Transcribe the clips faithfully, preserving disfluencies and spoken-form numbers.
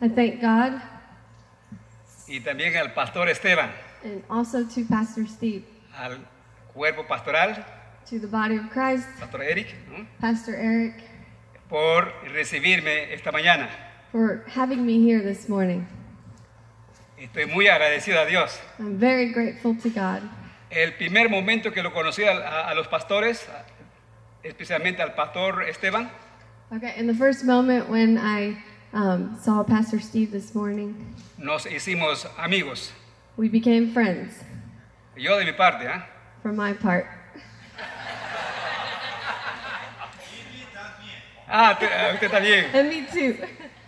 I thank God. Y también al Pastor Esteban. And also to Pastor Steve. Al cuerpo pastoral. To the body of Christ. Pastor Eric. Pastor Eric. Por recibirme esta mañana. For having me here this morning. Estoy muy agradecido a Dios. I'm very grateful to God. El primer momento que lo conocí a, a, a los pastores, especialmente al Pastor Esteban. Okay, in the first moment when I um, saw Pastor Steve this morning. Nos hicimos amigos. We became friends. Yo de mi parte, ¿eh? From my part. Ah, usted también. And me too.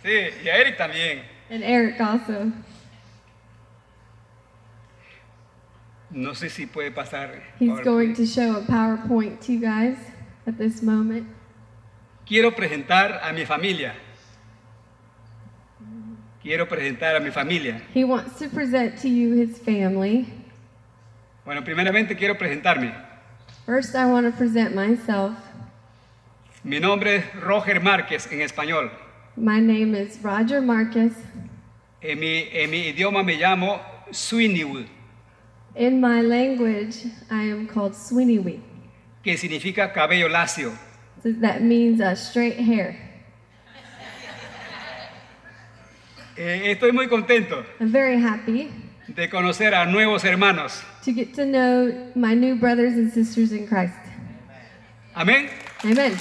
Sí, y a Eric también. And Eric also. No sé si puede pasar. He's going to show a PowerPoint to you guys at this moment. Quiero presentar a mi familia. Quiero presentar a mi familia. He wants to present to you his family. Bueno, primeramente quiero presentarme. First, I want to present myself. Mi nombre es Roger Marquez en español. My name is Roger Marquez. En mi, en mi idioma me llamo Swiniwi. In my language, I am called Swiniwi. Que significa cabello lacio. So that means uh, straight hair. Eh, estoy muy contento. I'm very happy. De conocer a nuevos hermanos. To get to know my new brothers and sisters in Christ. Amén. Amen.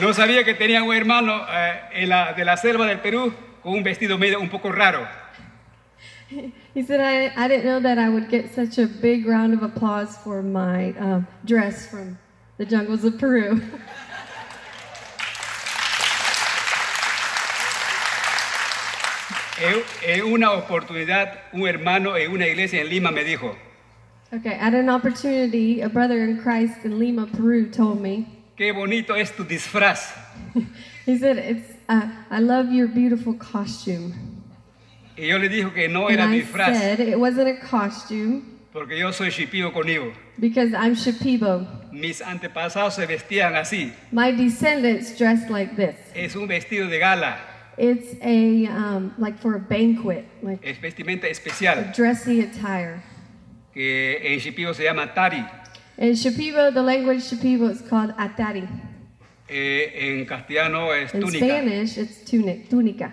No sabía que tenía un hermano eh, en la, de la selva del Perú con un vestido medio un poco raro. He said, I, I didn't know that I would get such a big round of applause for my uh, dress from the jungles of Peru. En una oportunidad, un hermano en una iglesia en Lima me dijo. Okay, at an opportunity, a brother in Christ in Lima, Peru told me. Qué bonito es tu disfraz. He said, it's, uh, I love your beautiful costume. Y yo le dijo que no era disfraz. And I said it wasn't a costume. Porque yo soy Shipibo conmigo. Because I'm Shipibo. Mis antepasados se vestían así. My descendants dressed like this. Es un vestido de gala. It's a, um, like for a banquet. Like es vestimenta especial. A dressy attire. Que en Shipibo se llama tari. In Shipibo, the language Shipibo is called atari. Eh, en castellano es túnica. In Spanish, it's tunic, túnica.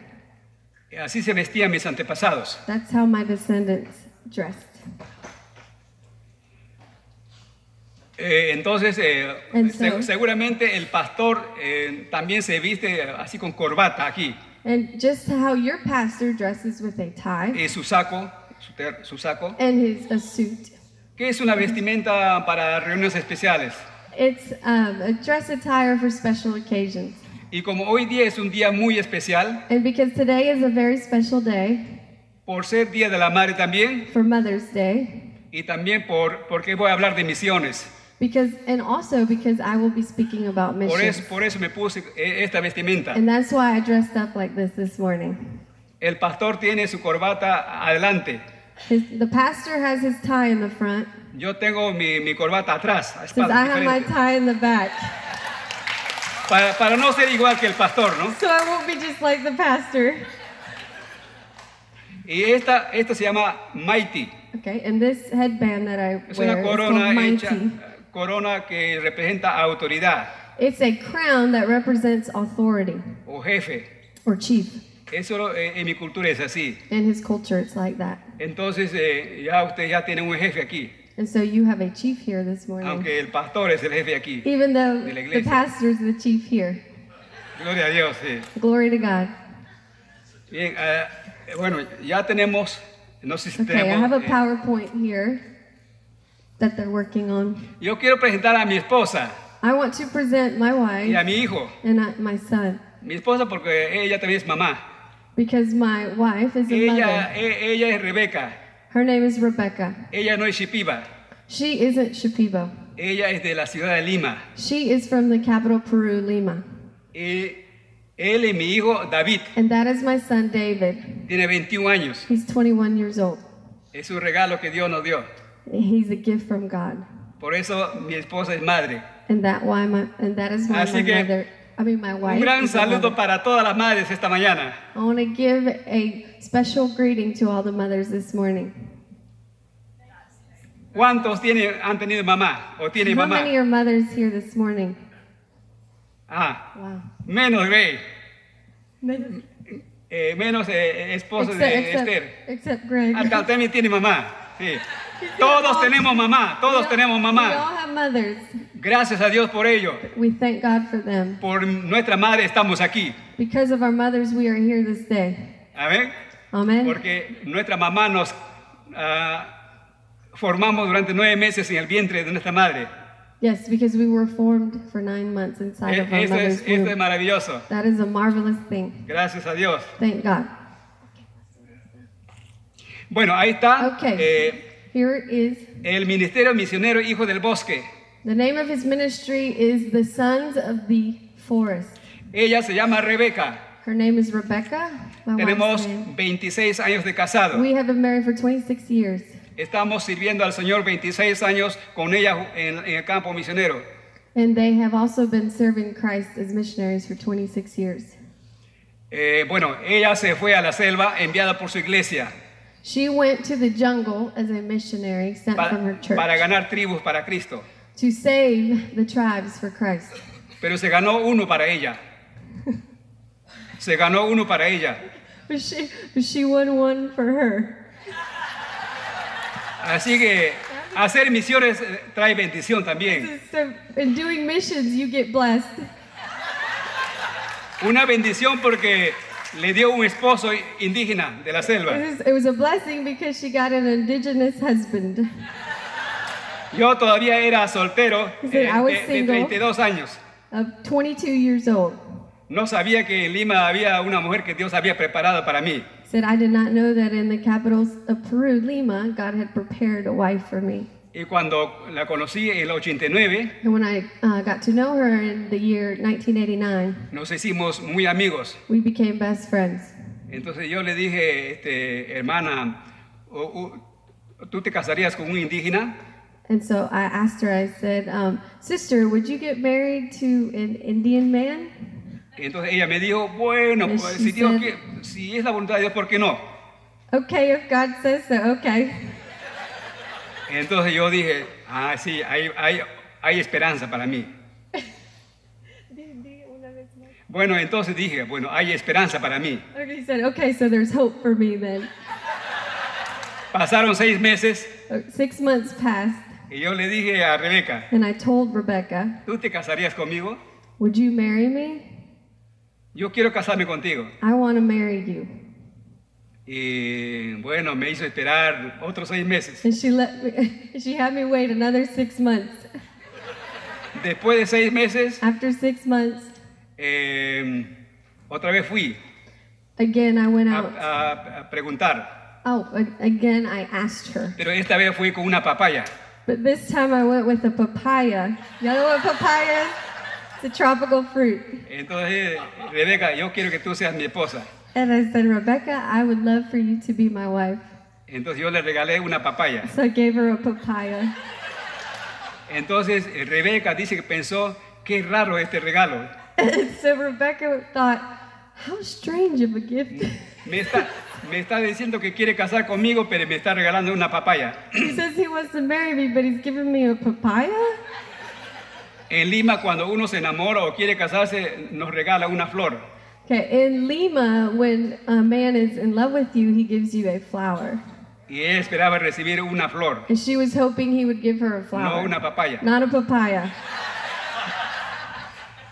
Así se vestían mis antepasados. That's how my descendants dressed. Eh, entonces, eh, so, seguramente el pastor eh, también se viste así con corbata aquí. And just how your pastor dresses with a tie. Y su saco, su, ter, su saco. And his a suit. Que es una vestimenta para reuniones especiales. It's um, a dress attire for special occasions. Y como hoy día es un día muy especial. And because today is a very special day. Por ser día de la madre también. For Mother's Day. Y también por porque voy a hablar de misiones. Because and also because I will be speaking about missions. Por eso por eso me puse esta vestimenta. And that's why I dressed up like this this morning. El pastor tiene su corbata adelante. His, the pastor has his tie in the front. Yo tengo mi, mi corbata atrás. A espalda, I have my tie in the back. Para, para no ser igual que el pastor, ¿no? So I won't be just like the pastor. Y esta, esta se llama Mighty. Okay, and this headband that I es wear una corona is called Mighty. Corona que representa autoridad. It's a crown that represents authority. O jefe. Or chief. Eso eh, en mi cultura es así. In his culture, it's like that. Entonces eh, ya usted ya tiene un jefe aquí. And so you have a chief here this morning. Aunque el pastor es el jefe aquí. Even though de la iglesia. The pastor is the chief here. Gloria a Dios. Sí. Glory to God. Bien, uh, bueno, ya tenemos. No sé si okay, tenemos, I have a PowerPoint eh, here that they're working on. Yo quiero presentar a mi esposa. I want to present my wife. Y a mi hijo. And I, my son. Mi esposa porque ella también es mamá. Because my wife is a ella, mother. E, ella es Rebecca. Her name is Rebecca. Ella no es Shipiba. She isn't Shipibo. Ella es de la ciudad de Lima. She is from the capital Peru, Lima. Y él y mi hijo David. And that is my son David. Tiene veintiuno años. He's twenty-one years old. Es un regalo que Dios nos dio. He's a gift from God. Por eso mi esposa es madre. And that why my and that is why Así my que, mother. I mean, my wife. Un gran saludo para todas las madres esta mañana. I want to give a special greeting to all the mothers this morning. ¿Cuántos tienen, han tenido mamá o tienen mamá? How many are mothers here this morning? Ah, wow. Menos Ray. Men- eh, menos eh, esposo except, de except, Esther. Except Greg. Hasta usted tiene mamá. Sí. Todos tenemos mamá. Todos all, tenemos mamá. We all have mothers. Gracias a Dios por ello. We thank God for them. Por nuestra madre estamos aquí. Because of our mothers we are here this day. Amén. Amen. Porque nuestra mamá nos uh, formamos durante nueve meses en el vientre de nuestra madre. Yes, because we were formed for nine months inside of our mother's womb. Esto es maravilloso. That is a marvelous thing. Gracias a Dios. Thank God. Bueno, ahí está. Okay. Eh, Here is el ministerio misionero Hijo del Bosque. The name of his ministry is the Sons of the Forest. Ella se llama Rebecca. Her name is Rebecca. Tenemos veintiséis años de casado. We have been married for twenty-six years. Estamos sirviendo al Señor veintiséis años con ella en, en el campo misionero. And they have also been serving Christ as missionaries for twenty-six years. Eh, bueno, ella se fue a la selva enviada por su iglesia. She went to the jungle as a missionary sent para, from her church. Para ganar tribus para Cristo. To save the tribes for Christ. Pero se ganó uno para ella. Se ganó uno para ella. But she, but she won one for her. Así que hacer misiones trae bendición también. In doing missions you get blessed. Una bendición porque le dio un esposo indígena de la selva. It was, it was a blessing because she got an indigenous husband. Yo todavía era soltero de, de, de treinta y dos años. twenty-two years old. No sabía que en Lima había una mujer que Dios había preparado para mí. Said I did not know that in the capital of Peru, Lima, God had prepared a wife for me. Y cuando la conocí en el ochenta y nueve, and when I uh, got to know her in the year nineteen eighty-nine, nos hicimos muy amigos. We became best friends. Entonces yo le dije, este, hermana, ¿tú te casarías con un indígena? And so I asked her, I said, um, sister, would you get married to an Indian man? Entonces ella me dijo, bueno, and pues, si, Dios said, que, si es la voluntad de Dios, ¿por qué no? Okay, if God says so, okay. Entonces yo dije, ah, sí, hay, hay, hay esperanza para mí. Bueno, entonces dije, bueno, hay esperanza para mí. Okay, he said, okay, so there's hope for me then. Pasaron seis meses. Six months passed. Y yo le dije a Rebecca. And I told Rebecca. ¿Tú te casarías conmigo? Would you marry me? Yo quiero casarme contigo. I want to marry you. Y bueno, me hizo esperar otros seis meses. And she let me, she had me wait another six months. Después de seis meses. After six months. Eh, otra vez fui. Again, I went out. A, a, a preguntar. Oh, again I asked her. Pero esta vez fui con una papaya. But this time I went with a papaya. Y'all know what papaya is? It's a tropical fruit. Entonces, Rebecca, yo quiero que tú seas mi esposa. And I said, Rebecca, I would love for you to be my wife. Entonces yo le regalé una papaya. So I gave her a papaya. Entonces, Rebecca dice que pensó, qué raro este regalo. So Rebecca thought, how strange of a gift. Me está, me está diciendo que quiere casar conmigo, pero me está regalando una papaya. He says he wants to marry me, but he's giving me a papaya? En Lima, cuando uno se enamora o quiere casarse, nos regala una flor. Okay, in Lima, when a man is in love with you, he gives you a flower. Y él esperaba recibir una flor. And she was hoping he would give her a flower. No una papaya. Not a papaya.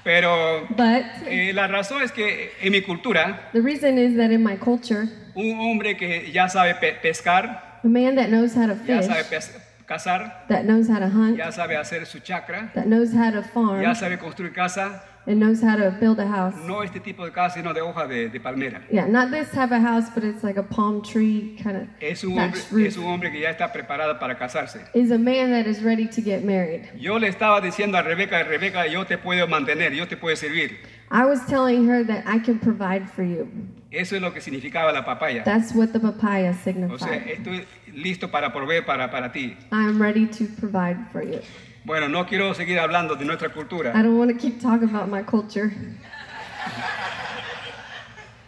Pero But, eh, la razón es que en mi cultura, the reason is that in my culture, un hombre que ya sabe pe- pescar, a man that knows how to fish, ya sabe pes- cazar, that knows how to hunt, ya sabe hacer su chacra, that knows how to farm, ya sabe construir casa, and knows how to build a house. No este tipo de casa, sino de hoja de, de palmera. Yeah, not this type of house, but it's like a palm tree kind of es un hombre, roof. Es un hombre que ya está preparado para casarse. Is a man that is ready to get married. Yo le estaba diciendo a Rebecca, Rebecca, yo te puedo mantener, yo te puedo servir. I was telling her that I can provide for you. Eso es lo que significaba la papaya. That's what the papaya signified. O sea, estoy listo para proveer para para ti. I'm ready to provide for you. Bueno, no quiero seguir hablando de nuestra cultura. I don't want to keep talking about my culture.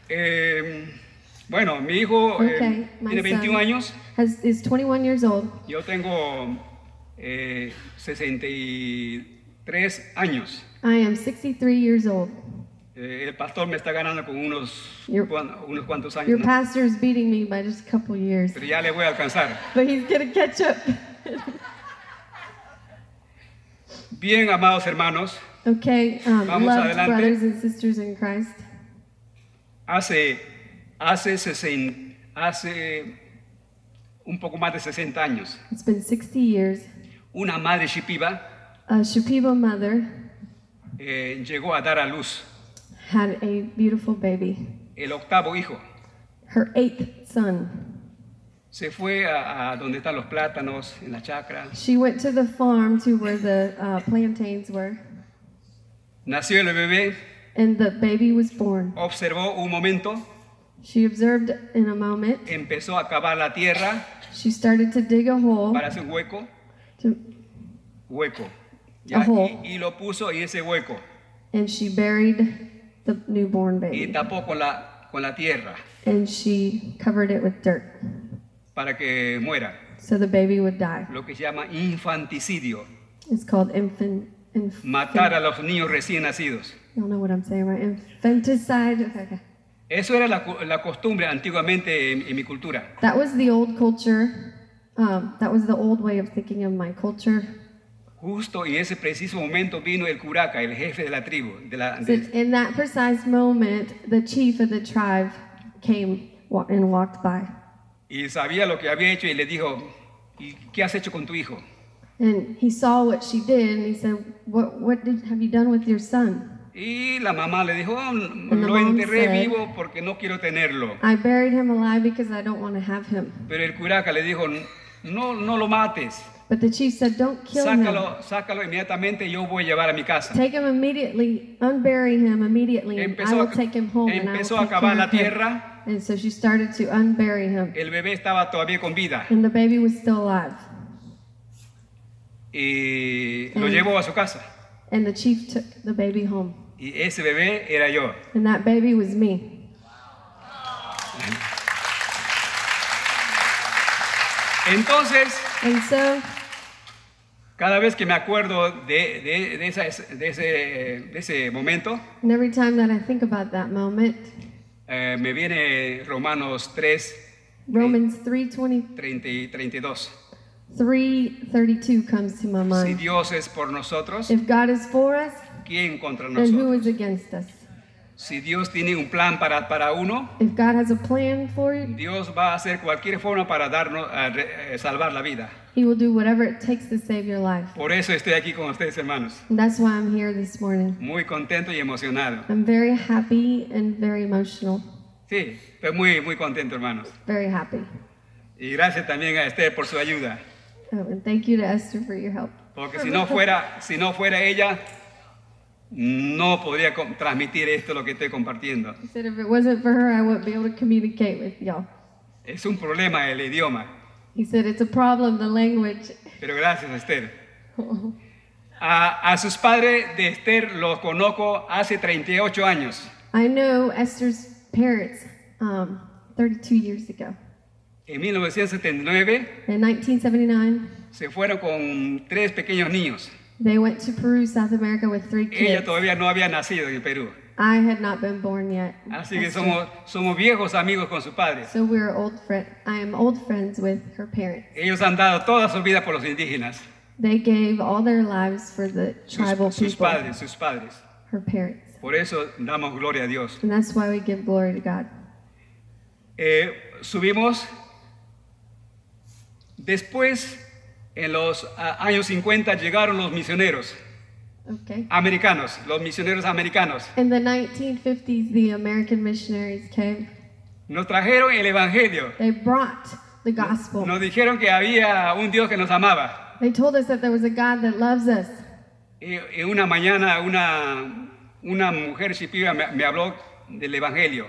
eh, bueno, mi hijo okay, eh, tiene veintiuno años. Has, is twenty-one years old. Yo tengo eh, sesenta y tres años. I am sixty-three years old. Eh, el pastor me está ganando con unos, your, unos cuantos años. Your ¿no? pastor is beating me by just a couple years. Pero ya le voy a alcanzar. But he's going to catch up. Bien, amados hermanos. Okay, um, vamos adelante. Brothers and sisters in Christ. Hace hace sesen, hace un poco más de sesenta años. It's been sixty years. Una madre Shipibo. A Shipibo mother. Eh, llegó a dar a luz. Had a beautiful baby. El octavo hijo. Her eighth son. Se fue a, a donde están los plátanos en la chacra. She went to the farm to where the uh, plantains were. Nació el bebé. And the baby was born. Observó un momento. She observed in a moment. Empezó a cavar la tierra. She started to dig a hole. Para hacer un hueco. To, hueco. Ya, a hole. Y, y lo puso y ese hueco. And she buried the newborn baby. Y tapó con la con la tierra. And she covered it with dirt. Para que muera. So the baby would die. Lo que se llama infanticidio. It's called infant, infant. Matar a los niños recién nacidos. I don't know what I'm saying, right? Infanticide. Okay. Eso era la, la costumbre antiguamente en, en mi cultura. That was the old culture. Um, that was the old way of thinking of my culture. Justo y ese preciso momento vino el curaca, el jefe de la tribu, de la. So de... In that precise moment, the chief of the tribe came and walked by. Y sabía lo que había hecho y le dijo, ¿y qué has hecho con tu hijo? And he saw what she did and he said, what, what did, have you done with your son? Y la mamá le dijo, oh, lo enterré said, vivo porque no quiero tenerlo. I buried him alive because I don't want to have him. Pero el curaca le dijo, no, no lo mates. But the chief said, don't kill sácalo, him. Sácalo inmediatamente, yo voy a llevar a mi casa. Take him immediately, unbury him immediately, and empezó I will a, take him home. Empezó and I will a cavar la tierra. And so she started to unbury him. El bebé estaba todavía con vida. And the baby was still alive. Y lo and, llevó a su casa. And the chief took the baby home. Y ese bebé era yo. And that baby was me. Entonces, and so, cada vez que me acuerdo de, de, de, esa, de, ese, de ese momento, and every time that I think about that moment, Eh, me viene Romanos tres. Romans three twenty-two. three thirty-two comes to my mind. Si Dios es por nosotros, if God is for us, ¿quién contra nosotros? And who is against us? Si Dios tiene un plan para para uno, if God has a plan for you, Dios va a hacer cualquier forma para darnos uh, salvar la vida. He will do whatever it takes to save your life. Por eso estoy aquí con ustedes, hermanos. And that's why I'm here this morning. Muy contento y emocionado. I'm very happy and very emotional. Sí, estoy muy muy contento, hermanos. Very happy. Y gracias también a Esther por su ayuda. Oh, and thank you to Esther for your help. Porque si no fuera si no fuera ella, no podría transmitir esto lo que estoy compartiendo. He said if it wasn't for her, I wouldn't be able to communicate with y'all. Es un problema el idioma. He said, it's a problem, the language. Pero gracias, Esther. A, a sus padres de Esther los conozco hace treinta y ocho años. I know Esther's parents um, thirty-two years ago. En mil novecientos setenta y nueve, in nineteen seventy-nine, se fueron con tres pequeños niños. They went to Peru, South America, with three kids. Ella todavía no había nacido en Perú. I had not been born yet. Así que somos, somos viejos amigos con sus padres. So we are old friend. I am old friends with her parents. Ellos han dado toda su vida por los indígenas. They gave all their lives for the tribal sus, people. Sus padres, sus padres. Her parents. Por eso damos gloria a Dios. And that's why we give glory to God. Eh, subimos después en los uh, años cincuenta llegaron los misioneros. Okay. Americanos, los misioneros americanos. In the nineteen fifties, the American missionaries came. Nos trajeron el evangelio. They brought the gospel. Nos dijeron que había un Dios que nos amaba. They told us that there was a God that loves us. Y una mañana una una mujer shipibo me, me habló del evangelio.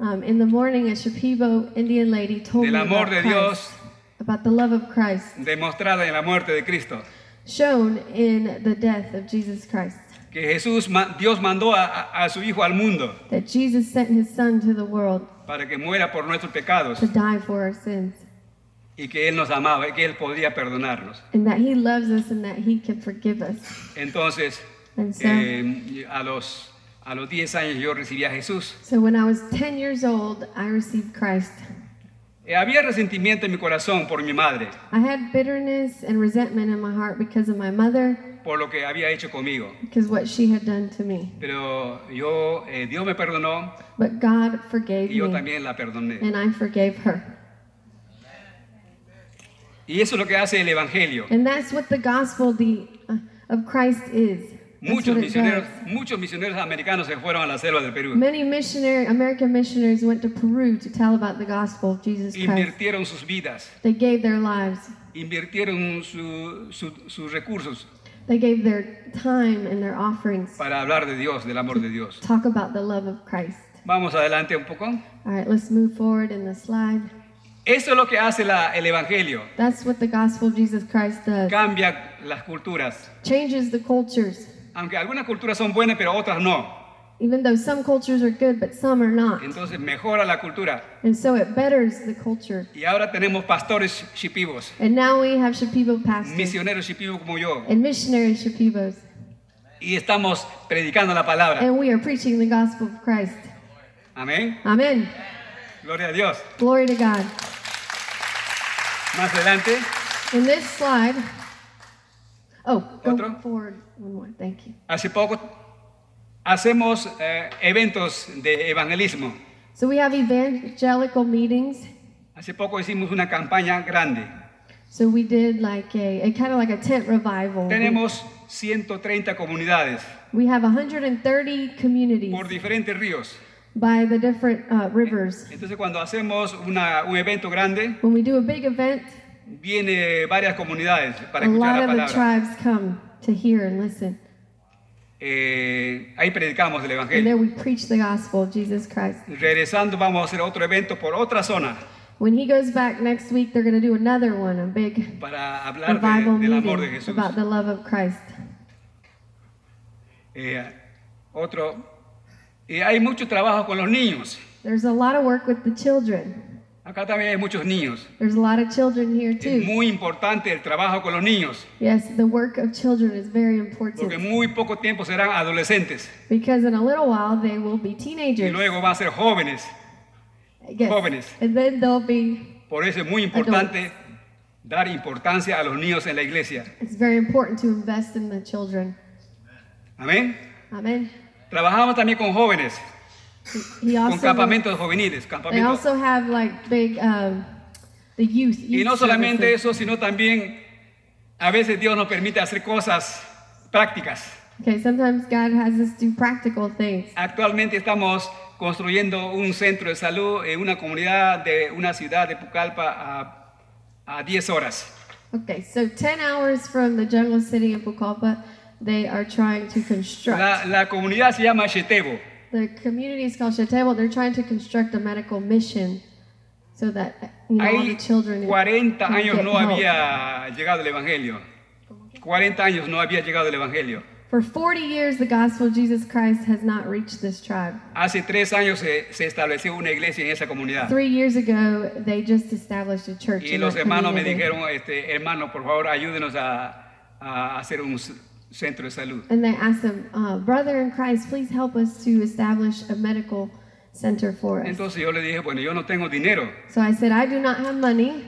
Um, in the morning, a Shipibo Indian lady told del me amor about, de Christ, Dios, about the love of Christ. Demostrada en la muerte de Cristo. Shown in the death of Jesus Christ. Que Jesús, Dios mandó a, a su hijo al mundo. That Jesus sent his son to the world. Para que muera por nuestros pecados. To die for our sins. Y que él nos amaba y que él podía perdonarnos. And that he loves us and that he can forgive us. Entonces, so, eh, a los a los diez años yo recibí a Jesús. So when I was ten years old, I received Christ. Había resentimiento en mi corazón por mi madre. I had bitterness and resentment in my heart because of my mother. Por lo que había hecho conmigo. Because what she had done to me. Pero yo eh, Dios me perdonó. But God forgave me. Y yo también la perdoné. And I forgave her. Y eso es lo que hace el evangelio. And that's what the gospel the, uh, of Christ is. Muchos misioneros, muchos misioneros americanos se fueron a la selva del Perú. Many missionary, American missionaries went to Peru to tell about the gospel of Jesus Christ. Invirtieron sus vidas. They gave their lives. Invirtieron su, su, sus recursos. They gave their time and their offerings. Para hablar de Dios, del amor de Dios. Talk about the love of Christ. Vamos adelante un poco. All right, let's move forward in the slide. Eso es lo que hace la, el evangelio. That's what the gospel of Jesus Christ does. Cambia las culturas. Changes the cultures. Aunque algunas culturas son buenas, pero otras no. Even though some cultures are good, but some are not. Entonces mejora la cultura. And so it betters the culture. Y ahora tenemos pastores shipibos. And now we have Shipibo pastors. Misioneros shipibos como yo. And missionary shipibos. Y estamos predicando la palabra. And we are preaching the gospel of Christ. Amén. Amén. Gloria a Dios. Glory to God. Más adelante. In this slide. Oh, go otro. Forward one more. Thank you. Hace poco hacemos eh, eventos de evangelismo. So we have evangelical meetings. Hace poco hicimos una campaña grande. So we did like a, a kind of like a tent revival. Tenemos ciento treinta comunidades. We have one hundred thirty communities. Por diferentes ríos. By the different uh, rivers. Entonces cuando hacemos una, un evento grande. When we do a big event. Viene varias comunidades para escuchar la palabra. A lot of the tribes come to hear and listen. Eh, ahí predicamos el evangelio. And there we preach the gospel of Jesus Christ. Regresando vamos a hacer otro evento por otra zona. When he goes back next week, they're going to do another one, a big para hablar revival de, del amor de Jesús. About the love of Christ. Eh, otro. Eh, hay mucho trabajo con los niños. There's a lot of work with the children. Acá también hay muchos niños. There's a lot of children here too. Es muy importante el trabajo con los niños. Yes, the work of children is very important. Porque muy poco tiempo serán adolescentes. Because in a little while they will be teenagers. Y luego van a ser jóvenes. Yes. Jóvenes. And then they'll be. Por eso es muy importante adults. Dar importancia a los niños en la iglesia. It's very important to invest in the children. Amén. Amén. Trabajamos también con jóvenes. He also, con campamentos juveniles, campamentos. They also have like big um, the youth, youth. Y no solamente services. Eso, sino también a veces Dios nos permite hacer cosas prácticas. Okay, sometimes God has us do practical things. Actualmente estamos construyendo un centro de salud en una comunidad de una ciudad de Pucallpa a, a diez horas. Okay, so ten hours from the jungle city in Pucallpa, they are trying to construct. La, la comunidad se llama Chetebo. The community is called Chetebo. They're trying to construct a medical mission so that you know, all the children can get help. For forty years, the gospel of Jesus Christ has not reached this tribe. Three years ago, they just established a church in that community. Centro de salud. And they asked them, uh, brother in Christ, please help us to establish a medical center for us. Entonces yo le dije, bueno, yo no tengo dinero. So I said, I do not have money.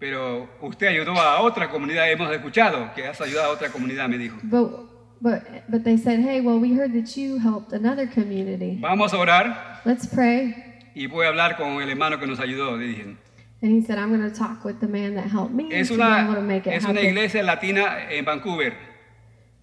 Pero usted ayudó a otra comunidad, hemos escuchado que has ayudado a otra comunidad, me dijo. But, but, but they said, hey, well, we heard that you helped another community. Vamos a orar. Let's pray. Y voy a hablar con el hermano que nos ayudó, le dije. And he said, I'm going to talk with the man that helped me. Es una, to be able to make it es happen. Una iglesia latina en Vancouver.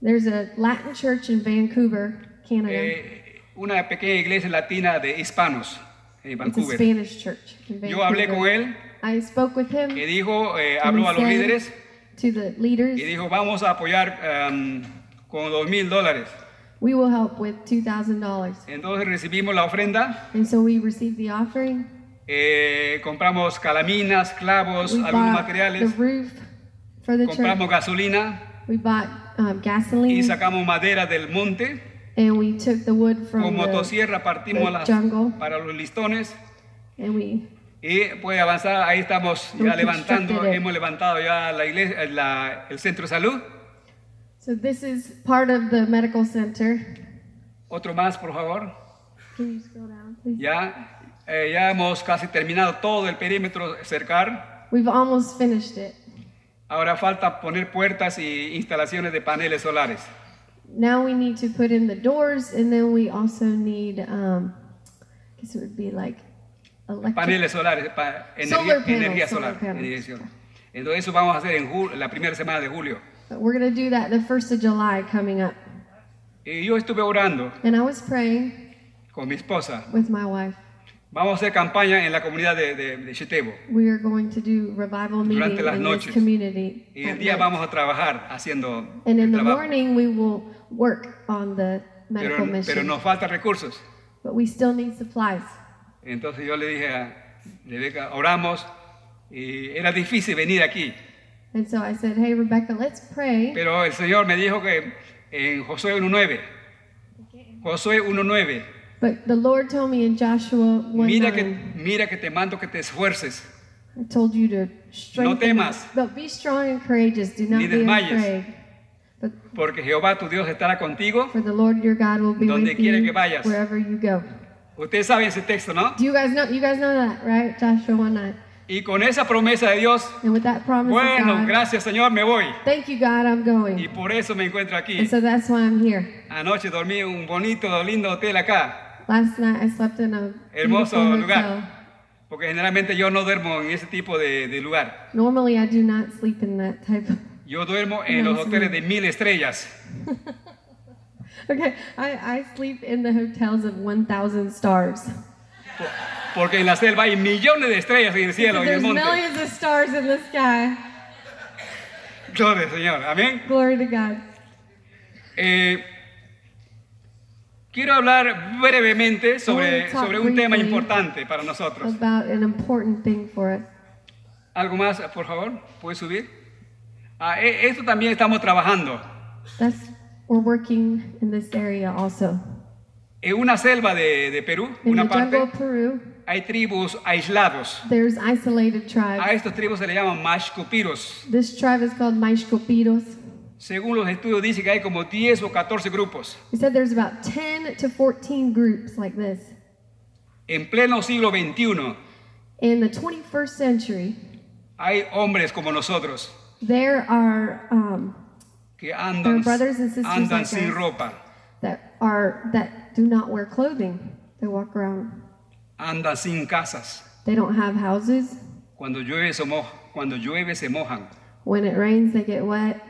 There's a Latin church in Vancouver, Canada. Eh, una pequeña iglesia latina de hispanos en Vancouver. It's a Spanish church in Vancouver. Yo hablé con él. I spoke with him. Y dijo, eh, habló a los líderes. To the leaders. Y dijo, vamos a apoyar um, con dos mil dólares. We will help with two thousand dollars. Entonces recibimos la ofrenda. And so we received the offering. Eh, compramos calaminas, clavos, we algunos materiales. The roof for the compramos church. Gasolina. We bought um, gasoline. Y sacamos madera del monte. And we took the wood from Con motosierra the, partimos the las, jungle. Para los listones. And we y puede avanzar. Ahí estamos ya levantando. Hemos levantado ya la iglesia, la, el centro de salud. So this is part of the medical center. Otro más, por favor. Can you scroll down, please? Ya. Eh, ya hemos casi terminado todo el perímetro cercar. We've almost finished it. Ahora falta poner puertas y instalaciones de paneles solares. Now we need to put in the doors, and then we also need, um, I guess it would be like electric. Paneles solares, pa- solar energía, panels, energía solar. Solar energía. Entonces eso vamos a hacer en jul- la primera semana de julio. But we're going to do that the first of July coming up. Y yo estuve orando. And I was praying. Con mi esposa. With my wife. Vamos a hacer campaña en la comunidad de, de, de Chetebo. We are going to do revival meeting in this community. Y el día night. Vamos a trabajar haciendo And el in trabajo. The morning we will work on the medical pero, mission. Pero nos faltan recursos. But we still need supplies. Entonces yo le dije a Rebecca, oramos y era difícil venir aquí. And so I said, hey Rebecca, let's pray. Pero el Señor me dijo que en Josué uno nueve. Okay. Josué uno nueve. But the Lord told me in Joshua one nine. Mira que mira que te mando que te esfuerces. I told you to strengthen. No temas. But be strong and courageous. Do not be afraid. But porque Jehová tu Dios estará contigo. For the Lord your God will be with you. Que vayas. Wherever you go. Ustedes saben ese texto, ¿no? Do you guys know? You guys know that, right? Joshua one nine. Y con esa promesa de Dios, bueno, God, gracias Señor, me voy. Thank you, God, I'm going. Y por eso me encuentro aquí. And so that's why I'm here. Anoche dormí en un bonito, lindo hotel acá. Last night I slept in a hermoso lugar, hotel. Porque generalmente yo no duermo en ese tipo de, de lugar. Normally I do not sleep in that type of. Yo duermo en los hoteles de mil estrellas. Okay, I, I sleep in the hotels of one thousand stars. Por, porque en la selva hay millones de estrellas en el cielo y en el monte. There's millions of stars in the sky. Gloria al Señor, amén. Glory to God. Eh, Quiero hablar brevemente sobre, sobre un tema importante para nosotros. About an important thing for us. Algo más, por favor, puedes subir. Ah, esto también estamos trabajando. That's, we're working in this area also. En una selva de, de Perú, in una parte, Peru, hay tribus aislados. There's isolated tribes. A estas tribus se le llaman Mashco-Piros. This tribe is called Mashco-Piros. Según los estudios dice que hay como diez o catorce grupos. He said there's about ten to fourteen groups like this. En pleno siglo veintiuno. In the twenty-first century. Hay hombres como nosotros. There are um que andan, brothers and sisters andan like sin ropa. That are that do not wear clothing. They walk around. Andan sin casas. They don't have houses. Cuando llueve se moja, cuando llueve se mojan. When it rains they get wet.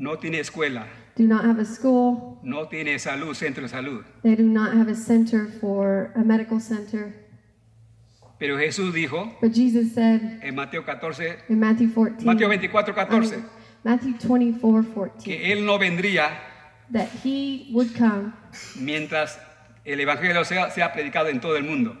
No tiene escuela. Do not have a school. No tiene salud, centro de salud. They do not have a center for a medical center. Pero Jesús dijo. But Jesus said. En Mateo catorce. In Matthew fourteen. Mateo veinticuatro catorce. I mean, Matthew twenty-four fourteen. Que él no vendría. That he would come. Mientras el evangelio sea, sea predicado en todo el mundo.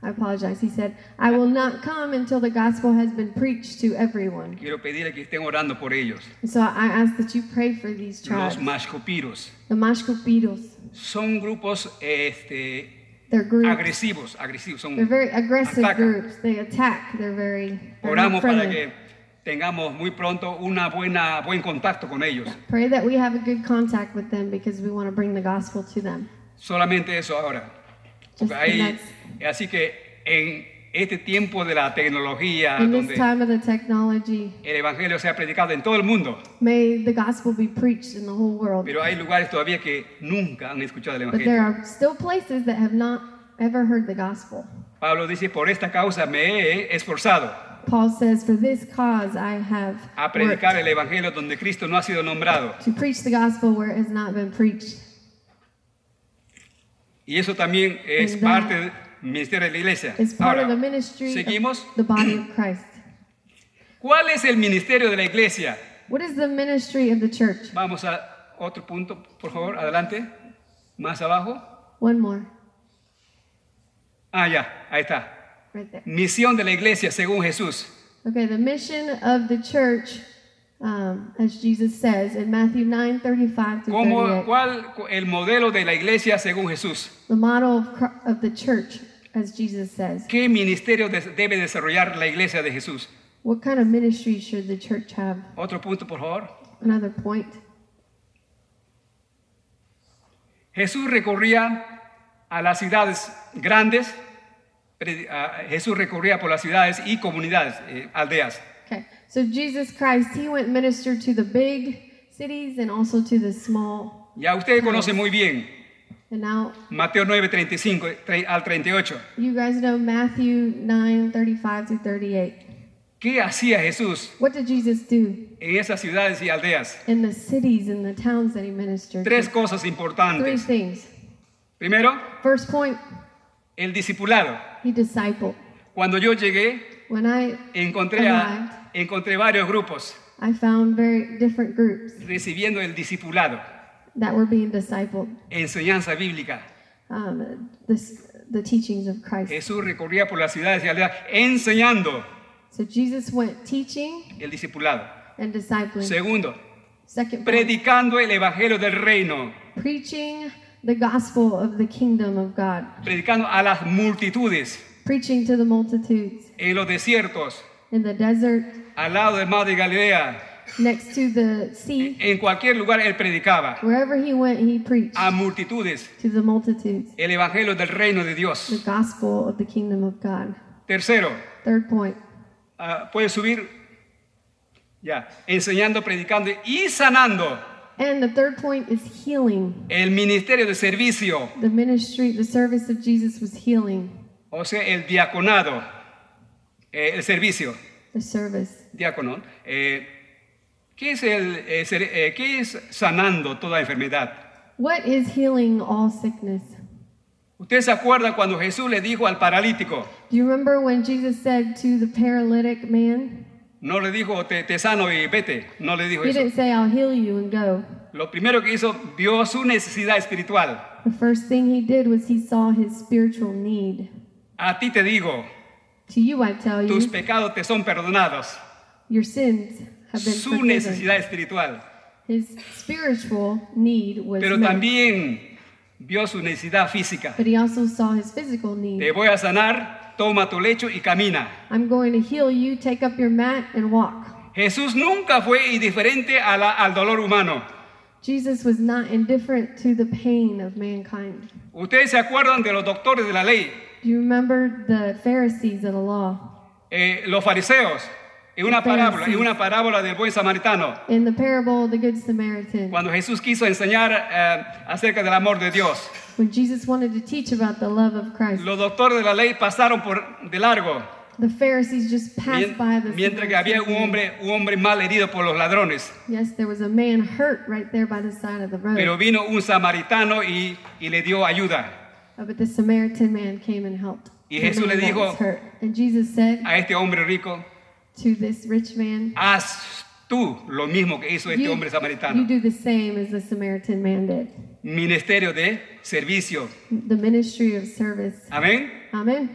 I apologize. He said, I will not come until the gospel has been preached to everyone. Quiero pedirle que estén orando por ellos. So I ask that you pray for these tribes. Los Mashco-Piros. The Mashco-Piros. Son grupos este, agresivos, agresivos. Son, they're very aggressive atacan. Groups. They attack. They're very Oramos para que tengamos muy pronto una buena buen contacto con ellos. Pray that we have a good contact with them because we want to bring the gospel to them. Solamente eso ahora. Ahí, así que en este tiempo de la tecnología, donde el evangelio sea predicado en todo el mundo, pero hay lugares todavía que nunca han escuchado el evangelio. Pablo dice, por esta causa me he esforzado. Paul says, for this cause I have a predicar worked, el evangelio donde Cristo no ha sido nombrado. To preach the gospel where it has not been preached. Y eso también es and parte del ministerio de la iglesia. It's part Ahora, of the ministry seguimos. Of the body of Christ. ¿Cuál es el ministerio de la iglesia? What is the ministry of the church? Vamos a otro punto, por favor, adelante. Más abajo. One more. Ah, ya, ahí está. Right there. Misión de la iglesia según Jesús. Okay, the mission of the church, um, as Jesus says in Matthew nine thirty-five to thirty-eight. ¿Cuál el modelo de la iglesia según Jesús? The model of, of the church, as Jesus says. ¿Qué ministerio de, debe desarrollar la iglesia de Jesús? What kind of ministry should the church have? Otro punto, por favor. Another point. Jesús recorría a las ciudades grandes. Jesús recorría por las ciudades y comunidades, eh, aldeas. Okay. So Jesus Christ, he went minister to the big cities and also to the small. Ya ustedes conocen muy bien. And now, Mateo nine thirty-five al thirty-eight. You guys know Matthew nine thirty-five to thirty-eight. ¿Qué hacía Jesús? What did Jesus do? En esas ciudades y aldeas. In the cities and the towns that he ministered. Tres cosas importantes. Three things. Primero, first point, el discipulado. He discipled. Cuando yo llegué, when I encontré arrived, a, encontré varios grupos. I found very different groups. Recibiendo el discipulado. That were being discipled. Enseñanza bíblica. Um, this, the teachings of Christ. Jesús recorría por las ciudades y aldeas enseñando. So Jesus went teaching el discipulado. And discipling. Segundo, second point, predicando el evangelio del reino. Preaching the gospel of the kingdom of God. Predicando a las multitudes. Preaching to the multitudes. En los desiertos. In the desert. Al lado del mar de Galilea. Next to the sea. En cualquier lugar él predicaba. Wherever he went, he preached. A multitudes. To the multitudes. El evangelio del reino de Dios. The gospel of the kingdom of God. Tercero. Third point. Uh, puede subir ya yeah. enseñando, predicando y sanando. And the third point is healing. El ministerio de servicio. The ministry, the service of Jesus was healing. O sea, el diaconado, eh, el servicio. The service. Diácono. Eh, ¿Qué es el eh, ser, eh, qué es sanando toda enfermedad? What is healing all sickness? ¿Usted se acuerda cuando Jesús le dijo al paralítico? Do you remember when Jesus said to the paralytic man? No le dijo te, te sano y vete. No le dijo He eso. He didn't say I'll heal you and go. Lo primero que hizo, vio su necesidad espiritual. The first thing he did was he saw his spiritual need. A ti te digo. To you I tell you. Tus pecados te son perdonados. Your sins have been su forgiven. Necesidad espiritual. His spiritual need was Pero met. También vio su necesidad física. But he also saw his physical need. Te voy a sanar, toma tu lecho y camina. I'm going to heal you, take up your mat and walk. Jesús nunca fue indiferente a la, al dolor humano. Jesus was not indifferent to the pain of mankind. ¿Ustedes se acuerdan de los doctores de la ley? Do you remember the Pharisees of the law? Eh, los fariseos. En una parábola, en una parábola del buen samaritano. In the parable of the good Samaritan. Cuando Jesús quiso enseñar uh, acerca del amor de Dios. When Jesus wanted to teach about the love of Christ. Los doctores de la ley pasaron por de largo. The Pharisees just passed Mien, by the Mientras que había un hombre, un hombre mal herido por los ladrones. Yes, there was a man hurt right there by the side of the road. Pero vino un samaritano y, y le dio ayuda. Oh, but the Samaritan man came and helped. Y Jesús le dijo a este hombre rico. To this rich man, haz tú lo mismo que hizo you, este hombre samaritano. You do the same as the Samaritan man did. Ministerio de servicio. The ministry of service. Amén. Amén.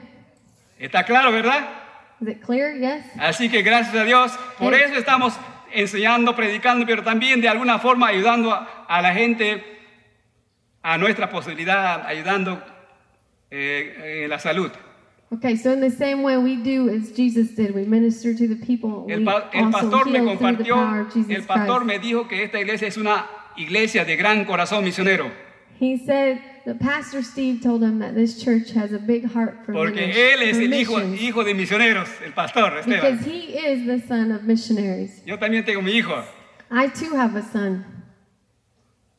Está claro, ¿verdad? Is it clear? Yes. Así que gracias a Dios por hey. Eso estamos enseñando, predicando, pero también de alguna forma ayudando a, a la gente a nuestra posibilidad, ayudando eh, en la salud. Okay, so in the same way we do as Jesus did, we minister to the people. El, pa- el pastor me compartió, el pastor Christ. Me dijo que esta iglesia es una iglesia de gran corazón misionero. He said that Pastor Steve told him that this church has a big heart for Porque missions. Porque él es el hijo, hijo de misioneros, el pastor Esteban. Because he is the son of missionaries. Yo también tengo mi hijo. I too have a son.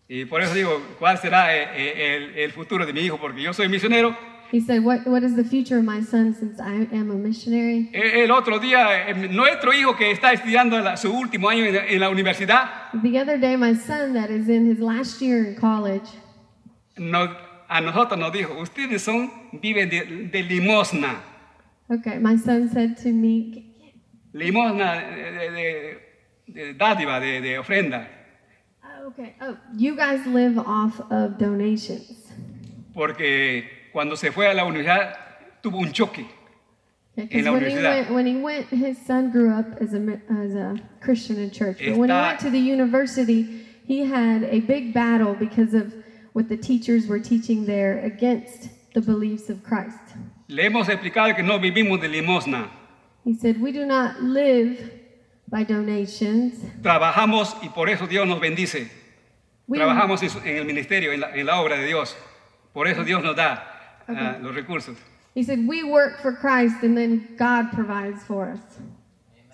Y por eso digo, ¿cuál será el, el, el futuro de mi hijo? Porque yo soy misionero. He said, what, what is the future of my son since I am a missionary? El otro día, nuestro hijo que está estudiando su último año en la universidad. The other day, my son that is in his last year in college. No, a nosotros nos dijo, ustedes son viven de, de limosna. Okay, my son said to me. Limosna de, de, de dádiva, de, de ofrenda. Oh, okay. Oh, you guys live off of donations. Porque cuando se fue a la universidad tuvo un choque yeah, en la when universidad. He went, when he went, his son grew up as a, as a Christian in church. But Esta, when he went to the university, he had a big battle because of what the teachers were teaching there against the beliefs of Christ. Le hemos explicado que no vivimos de limosna. He said, we do not live by donations. Trabajamos y por eso Dios nos bendice. We Trabajamos en el ministerio, en la, en la obra de Dios. Por eso Dios nos da okay. uh, los recursos. He said, we work for Christ and then God provides for us.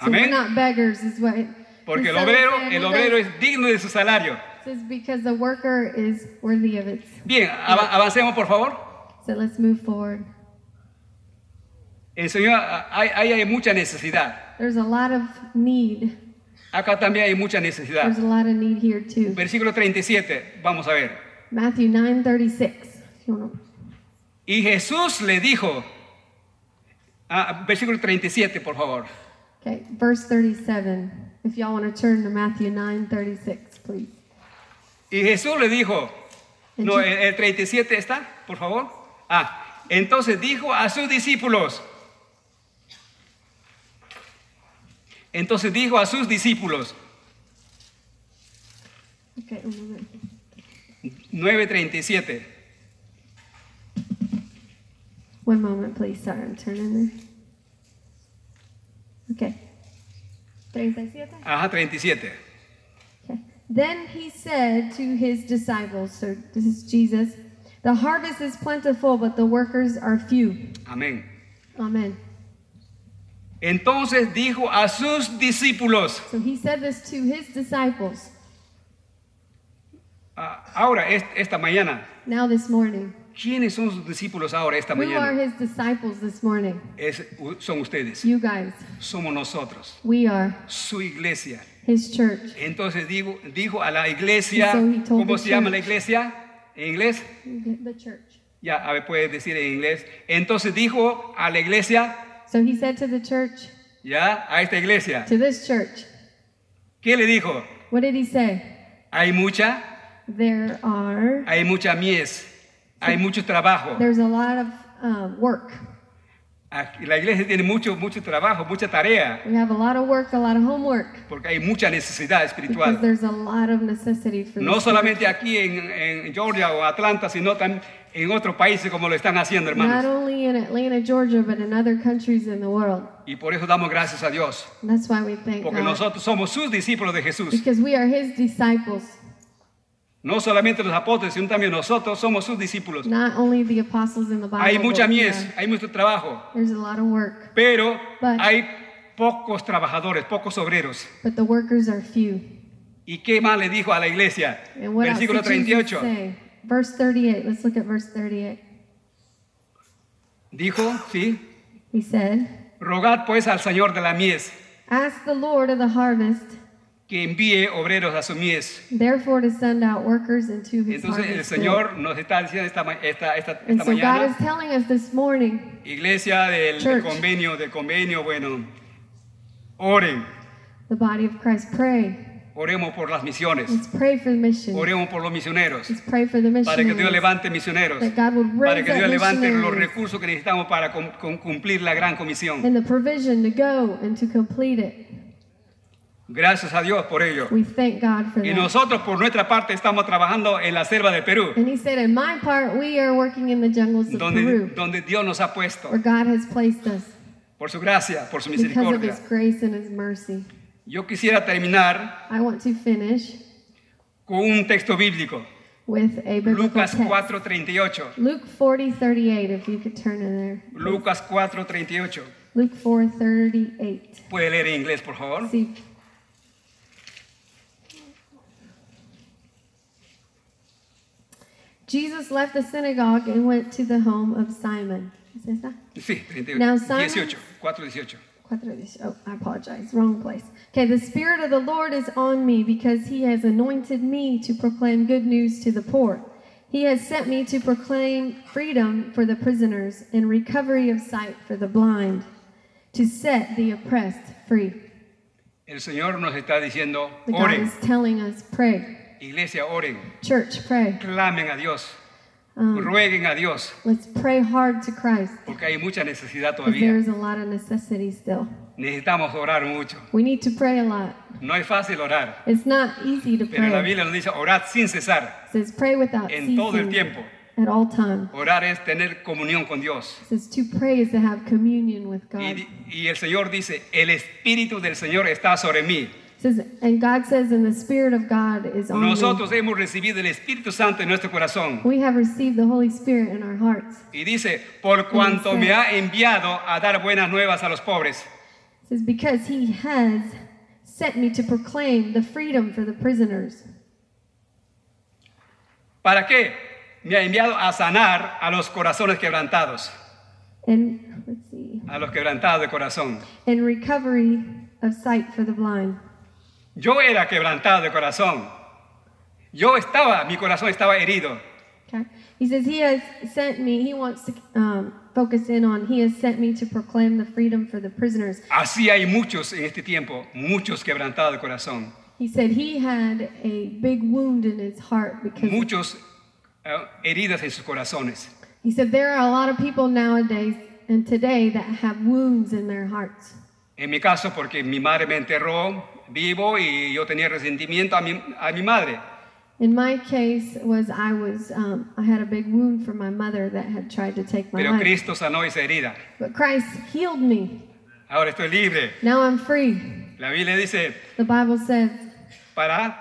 So Amen. We're not beggars is what. Porque el obrero, el obrero es digno de su salario. This is because the worker is worthy of it. Bien, av- avancemos por favor. So let's move forward. El Señor, hay, hay, hay mucha necesidad. There's a lot of need. Acá también hay mucha necesidad. There's a lot of need here too. Versículo treinta y siete, vamos a ver. Matthew nine thirty-six. Y Jesús le dijo, ah, versículo treinta y siete, por favor. Okay, verse thirty-seven. If y'all want to turn to Matthew nine thirty-six, please. Y Jesús le dijo, and no, el, el treinta y siete está, por favor. Ah, entonces dijo a sus discípulos. Entonces dijo a sus discípulos. Okay, un momento. nine thirty-seven. One moment, please. Sorry, I'm turning there. Okay. thirty-seven? Ajá, thirty-seven. Okay. Then he said to his disciples, so this is Jesus, the harvest is plentiful, but the workers are few. Amén. Amen. Entonces dijo a sus discípulos. So he said this to his disciples. Uh, ahora, esta mañana. Now this morning. ¿Quiénes son sus discípulos ahora esta Who mañana? Are his disciples this morning? Es, son ustedes. You guys. Somos nosotros. We are. Su iglesia. His church. Entonces digo, dijo a la iglesia, so ¿cómo se church. Llama la iglesia? ¿En inglés? The church. Ya, a ver, puedes decir en inglés. Entonces dijo a la iglesia. So he said to the church. Ya, a esta iglesia. To this church. ¿Qué le dijo? What did he say? Hay mucha. There are. Hay mucha mies. Hay mucho trabajo. There's a lot of um, work. La iglesia tiene mucho mucho trabajo, mucha tarea. We have a lot of work, a lot of homework. Porque hay mucha necesidad espiritual. Because there's a lot of necessity for no solamente church. Aquí en, en Georgia o Atlanta, sino también en otros países como lo están haciendo, hermanos. Not only in Atlanta, Georgia, but in other countries in the world. Y por eso damos gracias a Dios. And that's why we thank Porque God. Nosotros somos sus discípulos de Jesús. Because we are his disciples. No solamente los apóstoles, sino también nosotros somos sus discípulos. Not only the apostles in the Bible, hay mucha mies, yeah. Hay mucho trabajo. There's a lot of work. Pero but, hay pocos trabajadores, pocos obreros. But the workers are few. ¿Y qué más le dijo a la iglesia? Versículo treinta y ocho. Verse thirty-eight. Let's look at verse thirty-eight. Dijo, sí. He said, rogad pues al Señor de la mies. Ask the Lord of the harvest. Que envíe obreros a su mies. Therefore to send out workers into his Entonces el Señor nos está diciendo esta esta esta, esta so mañana. God is telling us this morning, iglesia del, del convenio del convenio bueno. Oren. The body of Christ pray. Oremos por las misiones. Let's pray for the mission. Oremos por los misioneros. Let's pray for the missionaries. Para que Dios levante misioneros. Para que Dios levante los recursos que necesitamos para con, con cumplir la gran comisión. And the provision to go and to complete it. Gracias a Dios por ello. We thank God for y nosotros por nuestra parte estamos trabajando en la selva de Perú. And he said, in my part, we are working in the jungles of donde, Peru. Donde Dios nos ha puesto. Where God has placed us. Por su gracia, por su misericordia. Because of his grace and his mercy. Yo quisiera terminar. I want to finish. Con un texto bíblico. With a biblical Lucas four thirty-eight. Luke forty thirty-eight, if you could turn in there. Lucas four thirty-eight. Luke four thirty-eight. Puede leer en inglés, por favor. Sí. Jesus left the synagogue and went to the home of Simon. ¿Es esa? Sí, thirty-eight. Now Simon, four eighteen. Oh, I apologize. Wrong place. Okay, the Spirit of the Lord is on me because He has anointed me to proclaim good news to the poor. He has sent me to proclaim freedom for the prisoners and recovery of sight for the blind, to set the oppressed free. El Señor nos está diciendo, the God oren. Is telling us, pray. Iglesia, oren. Church, pray. Clamen a Dios. Um, Rueguen a Dios. Let's pray hard to Christ. Porque hay mucha necesidad todavía. There's a lot of necessity still. Necesitamos orar mucho. We need to pray a lot. No es fácil orar. It's not easy to Pero pray. Pero la Biblia nos dice orad sin cesar. It says pray without en ceasing. En todo el tiempo. At all time. Orar es tener comunión con Dios. It says to pray is to have communion with God. Y, y el Señor dice, el Espíritu del Señor está sobre mí. Says, and God says, and the Spirit of God is on Nosotros hemos recibido el Espíritu Santo en nuestro corazón. We have received the Holy Spirit in our hearts. Y dice, por cuanto me ha enviado a dar buenas nuevas a los pobres. Says, because He has sent me to proclaim the freedom for the prisoners. ¿Para qué? Me ha enviado a sanar a los corazones quebrantados. And, let's see. A los quebrantados de corazón. And recovery of sight for the blind. Yo era quebrantado de corazón. Yo estaba, mi corazón estaba herido. Okay. He says he has sent me. He wants to um, focus in on. He has sent me to proclaim the freedom for the prisoners. Así hay muchos en este tiempo, muchos quebrantados de corazón. He said he had a big wound in his heart because muchos uh, heridas en sus corazones. He said there are a lot of people nowadays and today that have wounds in their hearts. En mi caso, porque mi madre me enterró. Vivo y yo tenía resentimiento a mi a mi madre. In my case was I was um, I had a big wound from my mother that had tried to take my Pero life. Pero Cristo sanó esa herida. But Christ healed me. Ahora estoy libre. Now I'm free. La Biblia dice. The Bible says. Para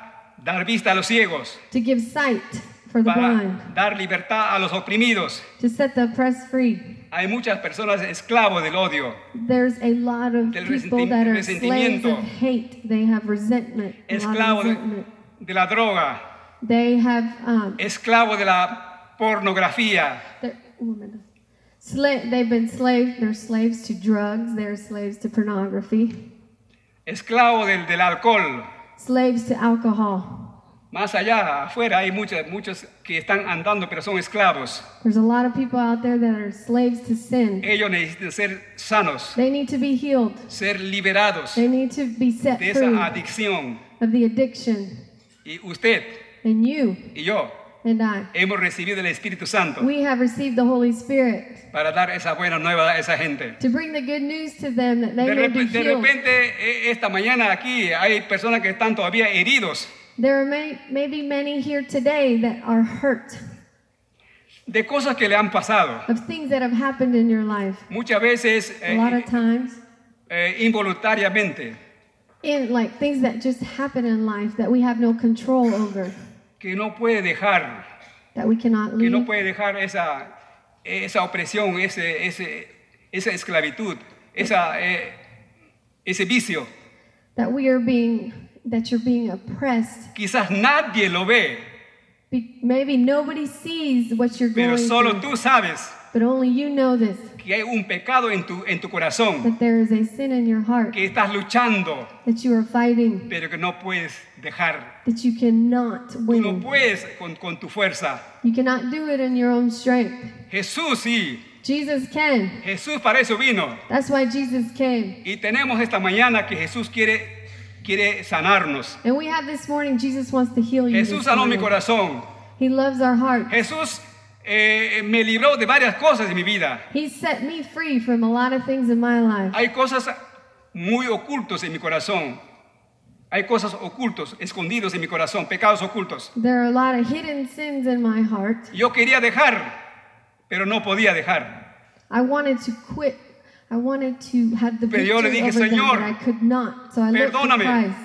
dar vista a los ciegos. To give sight for the para blind. Para dar libertad a los oprimidos. To set the oppressed free. Hay muchas personas esclavos del odio. There's a lot of people that are slaves of hate. They have resentment. Esclavos de, de la droga. They have um, esclavos de la pornografía. Oh, Sla- they've been slaves. They're slaves to drugs. They're slaves to pornography. Esclavos del, del alcohol. Slaves to alcohol. Más allá, afuera, hay muchos, muchos que están andando, pero son esclavos. There's a lot of people out there that are slaves to sin. Ellos necesitan ser sanos. They need to be healed. Ser liberados. They need to be set free. De esa adicción. Of the addiction. Y usted. And you. Y yo. And I. Hemos recibido el Espíritu Santo. We have received the Holy Spirit. Para dar esa buena nueva a esa gente. To bring the good news to them that they de rep- may be healed. De repente, esta mañana aquí, hay personas que están todavía heridos. There are may, maybe many here today that are hurt. De cosas que le han pasado. Of things that have happened in your life. Muchas veces, a eh, lot of times, eh, involuntariamente. In like things that just happen in life that we have no control over. Que no puede dejar. That we cannot leave. Que no puede dejar esa esa opresión, ese ese esa esclavitud, esa eh, ese vicio. That we are being that you're being oppressed. Quizás nadie lo ve. Be- maybe nobody sees what you're Pero going solo through. Tú sabes but only you know this. Que hay un pecado en tu en tu corazón. That there is a sin in your heart. Que estás luchando. That you are fighting. Pero que no puedes dejar. That you cannot win. Tú no puedes con con tu fuerza. You cannot do it in your own strength. Jesús sí. Jesus can. Jesús para eso vino. That's why Jesus came. Y tenemos esta mañana que Jesús quiere quiere sanarnos. And we have this morning Jesus wants to heal you. Jesús sanó mi corazón. He loves our heart. Jesús eh, me libró de varias cosas en mi vida. He set me free from a lot of things in my life. Hay cosas muy ocultos en mi corazón. Hay cosas ocultos, escondidos en mi corazón, pecados ocultos. There are a lot of hidden sins in my heart. Yo quería dejar, pero no podía dejar. I wanted to quit. I wanted to have the victory over them, but I could not. So I looked to Christ.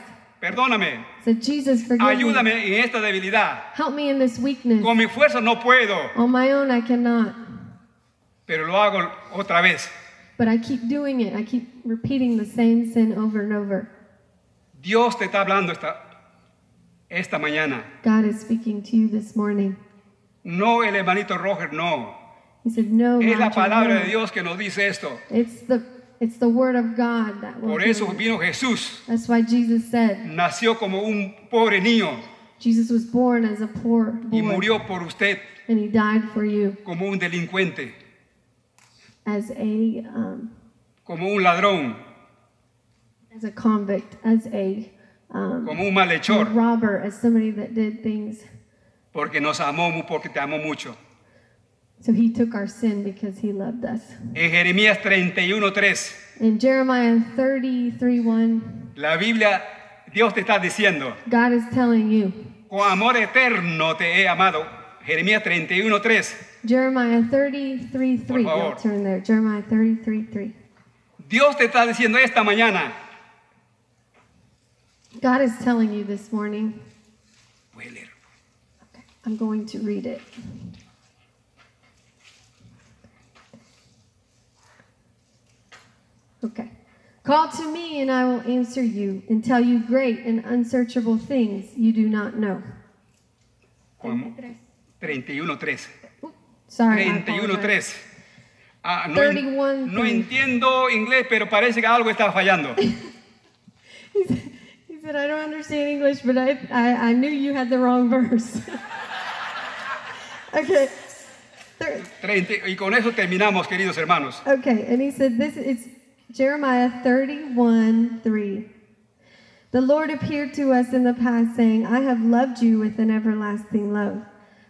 Perdóname. So Jesus, forgive Ayúdame me. En esta debilidad. Help me in this weakness. Con mi fuerza no puedo. On my own, I cannot. Pero lo hago otra vez. But I keep doing it. I keep repeating the same sin over and over. Dios te está hablando esta, esta mañana. God is speaking to you this morning. No, el hermanito Roger, no. He said, no, es la palabra de Dios que nos dice esto. It's the, it's the word of God that will. Por eso vino Jesús. That's why Jesus said. Nació como un pobre niño. Jesus was born as a poor boy. Y murió por usted. And he died for you. Como un delincuente. As a um, como un ladrón. As a convict, as a um, como un malhechor. A robber, as somebody that did things. Porque nos amó, porque te amó mucho. So he took our sin because he loved us. En Jeremías thirty-one three. In Jeremiah thirty-three one. La Biblia, Dios te está diciendo. God is telling you. Con amor eterno te he amado. Jeremías thirty-one three. Jeremiah thirty-three three. Por favor. Turn there. Jeremiah thirty-three three. Dios te está diciendo esta mañana. God is telling you this morning. Voy a leer. Okay, I'm going to read it. Okay. Call to me and I will answer you and tell you great and unsearchable things you do not know. thirty-one three. Sorry. thirty-one three. Ah, no, thirty-one, no entiendo inglés, pero parece que algo está fallando. he, said, he said, I don't understand English, but I, I, I knew you had the wrong verse. Okay. thirty, y con eso terminamos, queridos hermanos. Okay, and he said, this is Jeremiah thirty-one three. The Lord appeared to us in the past, saying, I have loved you with an everlasting love.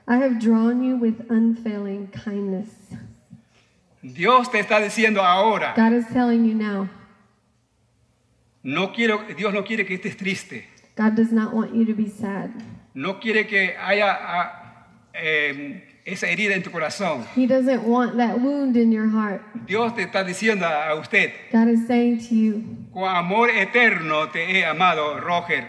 I have drawn you with unfailing kindness. Dios te está diciendo ahora. God is telling you now. No quiero, Dios no quiere que estés triste. God does not want you to be sad. No quiere que haya eh, esa herida en tu corazón. He doesn't want that wound in your heart. Dios te está diciendo a usted. God is saying to you. Con amor eterno te he amado, Roger.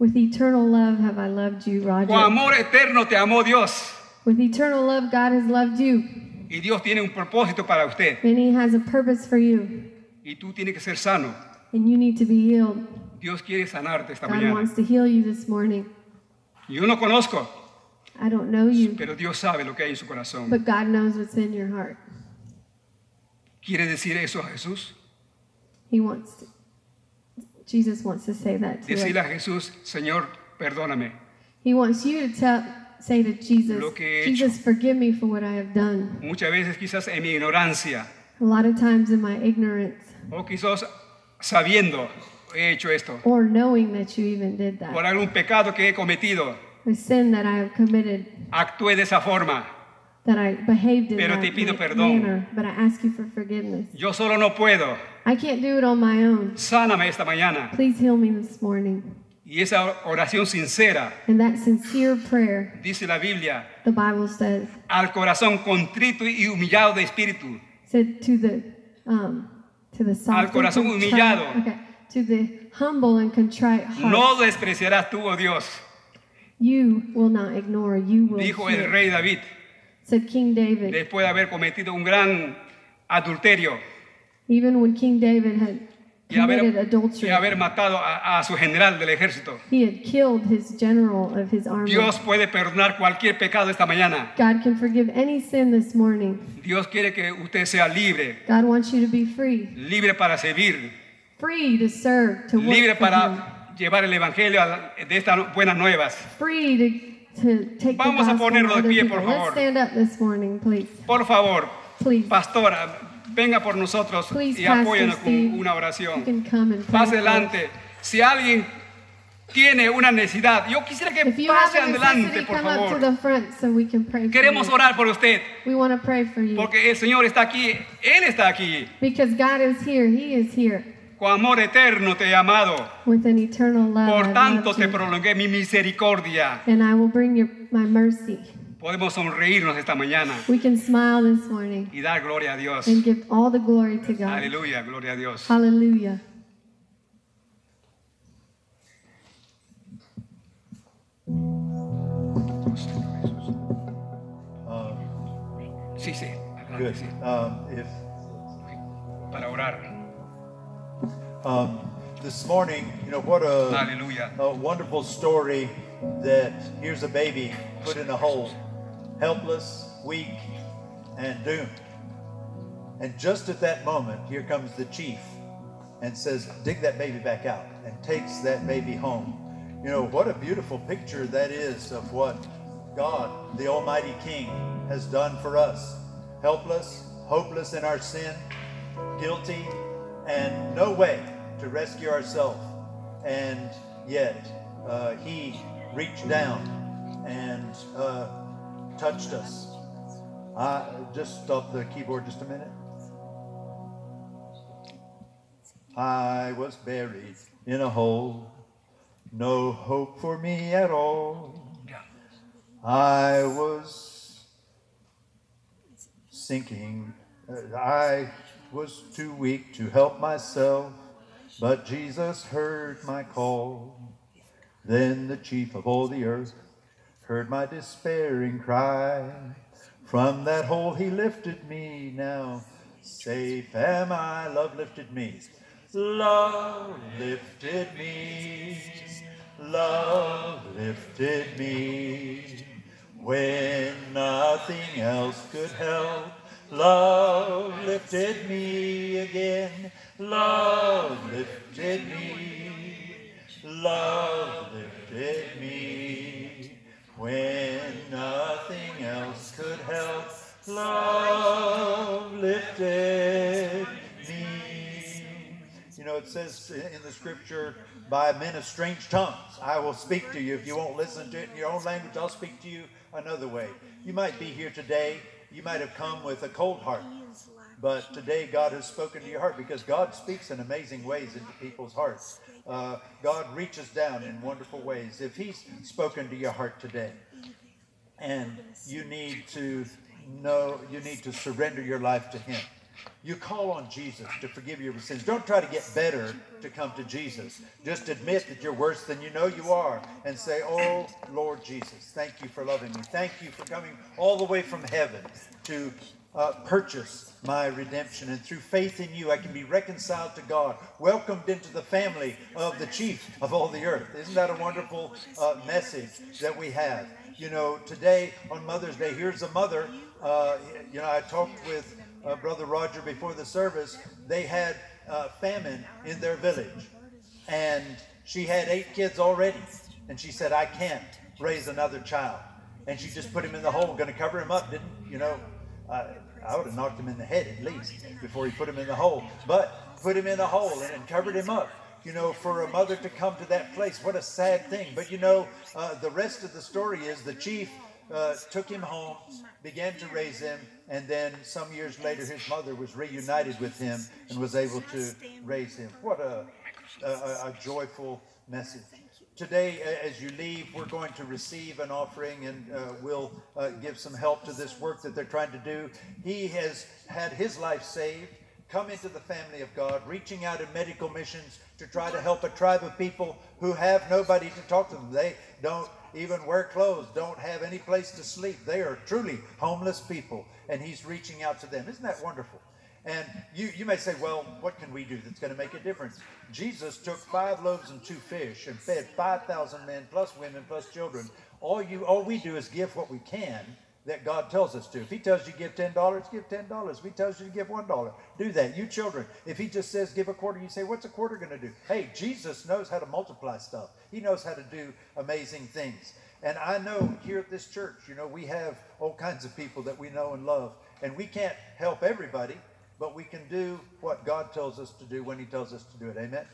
With eternal love have I loved you, Roger. Con amor eterno te amó Dios. With eternal love God has loved you. Y Dios tiene un propósito para usted. And he has a purpose for you. Y tú tienes que ser sano. And you need to be healed. Dios quiere sanarte esta God mañana. God wants to heal you this morning. Yo no conozco. I don't know you. Pero Dios sabe lo que hay en su corazón. But God knows what's in your heart. ¿Quiere decir eso a Jesús? He wants to. Jesus wants to say that to you. Decirle a Jesús, Señor, perdóname. He wants you to tell, say to Jesus, Jesus, forgive me for what I have done. Muchas veces quizás en mi ignorancia. A lot of times in my ignorance. O quizás sabiendo he hecho esto. Or knowing that you even did that. Por algún pecado que he cometido. A sin that I have committed. Actué de esa forma. That I behaved in Pero that te pido perdón. Manner, but I ask you for forgiveness. Yo solo no puedo. I can't do it on my own. Sáname esta mañana. Please heal me this morning. Y esa oración sincera. And that sincere prayer. Dice la Biblia. The Bible says. Al corazón contrito y humillado de espíritu. Said to the um to the soft. Al corazón humillado. Okay. To the humble and contrite heart. No despreciarás tú, oh Dios. You will not ignore. You will. Dijo hear. El rey David. Said King David. Después de haber cometido un gran adulterio. Even when King David had committed adultery. Y haber matado a, a su general del ejército. He had killed his general of his army. Dios puede perdonar cualquier pecado esta mañana. God can forgive any sin this morning. Dios quiere que usted sea libre. God wants you to be free. Libre para servir. Free to serve, to work. Libre para him. Llevar el evangelio de estas buenas nuevas. Free to, to take Vamos the a ponerlo de pie, people. Por favor. Let's stand up this morning, please. Por favor, please. Pastora, venga por nosotros. Please, y apóyanos con una oración. Pase adelante. Si alguien tiene una necesidad, yo quisiera que pase adelante, por favor. So queremos you. Orar por usted. We want to pray for you. Porque el Señor está aquí. Él está aquí. Because God is here. He is here. Con amor eterno te he amado. With an eternal love, por tanto te prolongué mi misericordia. And I will bring your, my mercy. Podemos sonreírnos esta mañana. We can smile this morning. Y dar gloria a Dios. And give all the glory to God. Aleluya, gloria a Dios. Hallelujah. Um, sí, sí. Good. Um, if, para orar. Um, this morning, you know, what a, a wonderful story that here's a baby put in a hole. helpless, weak, and doomed. And just at that moment, here comes the chief and says, dig that baby back out, and takes that baby home. You know, what a beautiful picture that is of what God, the Almighty King, has done for us. Helpless, hopeless in our sin, guilty, and no way to rescue ourselves. And yet, uh, he reached down and uh, touched us. I just stopped the keyboard just a minute. I was buried in a hole, no hope for me at all. I was sinking. I was too weak to help myself, but Jesus heard my call. Then the chief of all the earth heard my despairing cry. From that hole he lifted me, now safe am I. Love lifted me. Love lifted me, love lifted me, when nothing else could help. Love lifted me again, love lifted me, love lifted me, when nothing else could help. Love lifted me. You know, it says in the scripture, by men of strange tongues, I will speak to you. If you won't listen to it in your own language, I'll speak to you another way. You might be here today. You might have come with a cold heart. But today God has spoken to your heart, because God speaks in amazing ways into people's hearts. Uh, God reaches down in wonderful ways. If he's spoken to your heart today, and you need to know, you need to surrender your life to him. You call on Jesus to forgive your sins. Don't try to get better to come to Jesus. Just admit that you're worse than you know you are and say, oh, Lord Jesus, thank you for loving me. Thank you for coming all the way from heaven to uh, purchase my redemption. And through faith in you, I can be reconciled to God, welcomed into the family of the chief of all the earth. Isn't that a wonderful uh, message that we have? You know, today on Mother's Day, here's a mother. Uh, you know, I talked with Uh, Brother Roger before the service. They had uh, famine in their village, and she had eight kids already, and she said, I can't raise another child, and she just put him in the hole, going to cover him up. Didn't you know, uh, I would have knocked him in the head at least before he put him in the hole, but put him in a hole and, and covered him up. You know, for a mother to come to that place, what a sad thing. But you know, uh, the rest of the story is the chief Uh, took him home, began to raise him, and then some years later his mother was reunited with him and was able to raise him. What a, a, a joyful message. Today, as you leave, we're going to receive an offering, and uh, we'll uh, give some help to this work that they're trying to do. He has had his life saved, come into the family of God, reaching out in medical missions to try to help a tribe of people who have nobody to talk to them. They don't even wear clothes, don't have any place to sleep. They are truly homeless people, and he's reaching out to them. Isn't that wonderful? And you, you may say, well, what can we do that's going to make a difference? Jesus took five loaves and two fish and fed five thousand men, plus women, plus children. All you, all we do is give what we can that God tells us to. If he tells you to give ten dollars, give ten dollars. If he tells you to give one dollar, do that. You children, if he just says give a quarter, you say, what's a quarter going to do? Hey, Jesus knows how to multiply stuff. He knows how to do amazing things. And I know here at this church, you know, we have all kinds of people that we know and love. And we can't help everybody, but we can do what God tells us to do when he tells us to do it. Amen?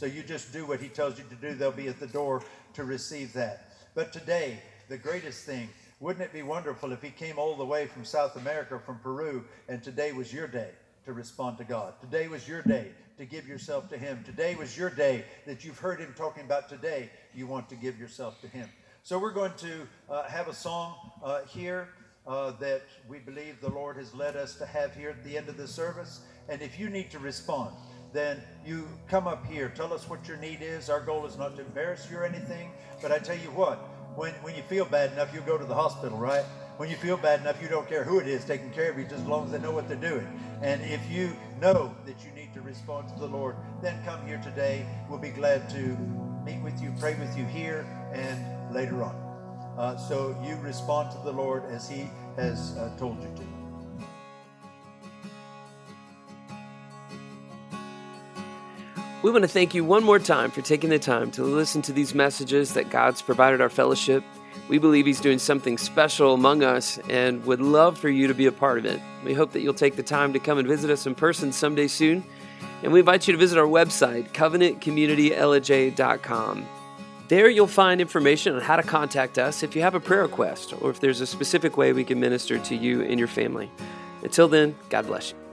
So you just do what he tells you to do. They'll be at the door to receive that. But today, the greatest thing, wouldn't it be wonderful if he came all the way from South America, from Peru, and today was your day to respond to God. Today was your day to give yourself to him. Today was your day that you've heard him talking about today. You want to give yourself to him. So we're going to uh, have a song uh, here uh, that we believe the Lord has led us to have here at the end of the service. And if you need to respond, then you come up here. Tell us what your need is. Our goal is not to embarrass you or anything, but I tell you what, When, when you feel bad enough, you'll go to the hospital, right? When you feel bad enough, you don't care who it is taking care of you, just as long as they know what they're doing. And if you know that you need to respond to the Lord, then come here today. We'll be glad to meet with you, pray with you here, and later on. Uh, so you respond to the Lord as He has uh, told you to. We want to thank you one more time for taking the time to listen to these messages that God's provided our fellowship. We believe He's doing something special among us and would love for you to be a part of it. We hope that you'll take the time to come and visit us in person someday soon. And we invite you to visit our website, covenant community ellijay dot com. There you'll find information on how to contact us if you have a prayer request or if there's a specific way we can minister to you and your family. Until then, God bless you.